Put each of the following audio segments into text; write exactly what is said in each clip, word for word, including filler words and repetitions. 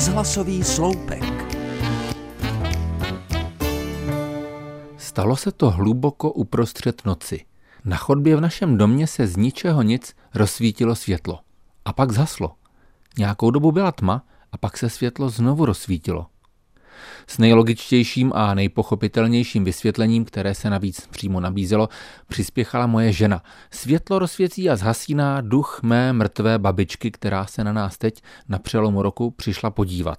Rozhlasový sloupek. Stalo se to hluboko uprostřed noci. Na chodbě v našem domě se z ničeho nic rozsvítilo světlo. A pak zhaslo. Nějakou dobu byla tma a pak se světlo znovu rozsvítilo. S nejlogičtějším a nejpochopitelnějším vysvětlením, které se navíc přímo nabízelo, přispěchala moje žena. Světlo rozsvěcí a zhasíná duch mé mrtvé babičky, která se na nás teď na přelomu roku přišla podívat.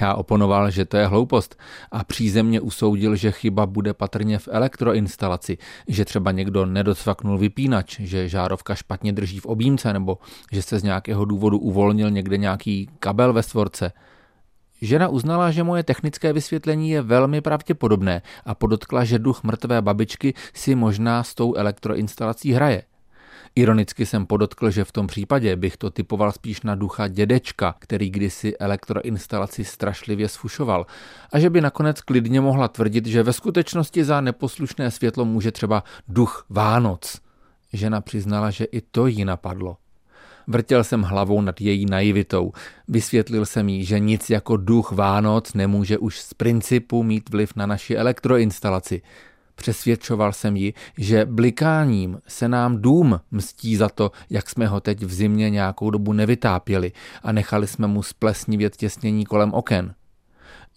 Já oponoval, že to je hloupost a přízemně usoudil, že chyba bude patrně v elektroinstalaci, že třeba někdo nedocvaknul vypínač, že žárovka špatně drží v objímce nebo že se z nějakého důvodu uvolnil někde nějaký kabel ve stvorce. Žena uznala, že moje technické vysvětlení je velmi pravděpodobné a podotkla, že duch mrtvé babičky si možná s tou elektroinstalací hraje. Ironicky jsem podotkl, že v tom případě bych to typoval spíš na ducha dědečka, který kdysi elektroinstalaci strašlivě sfušoval, a že by nakonec klidně mohla tvrdit, že ve skutečnosti za neposlušné světlo může třeba duch Vánoc. Žena přiznala, že i to jí napadlo. Vrtěl jsem hlavou nad její naivitou. Vysvětlil jsem jí, že nic jako duch Vánoc nemůže už z principu mít vliv na naši elektroinstalaci. Přesvědčoval jsem ji, že blikáním se nám dům mstí za to, jak jsme ho teď v zimě nějakou dobu nevytápěli a nechali jsme mu splesnivět těsnění kolem oken.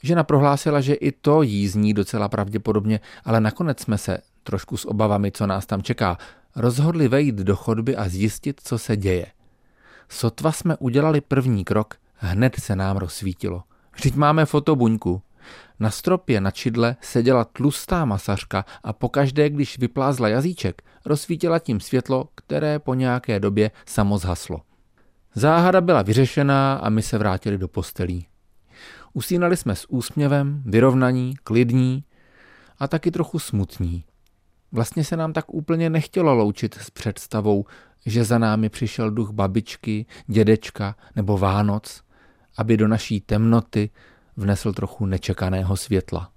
Žena prohlásila, že i to jí zní docela pravděpodobně, ale nakonec jsme se, trošku s obavami, co nás tam čeká, rozhodli vejít do chodby a zjistit, co se děje. Sotva jsme udělali první krok, hned se nám rozsvítilo. Vždyť máme fotobuňku. Na stropě na čidle seděla tlustá masařka a pokaždé, když vyplázla jazyček, rozsvítila tím světlo, které po nějaké době samo zhaslo. Záhada byla vyřešená a my se vrátili do postelí. Usínali jsme s úsměvem, vyrovnaní, klidní a taky trochu smutní. Vlastně se nám tak úplně nechtělo loučit s představou, že za námi přišel duch babičky, dědečka nebo Vánoc, aby do naší temnoty vnesl trochu nečekaného světla.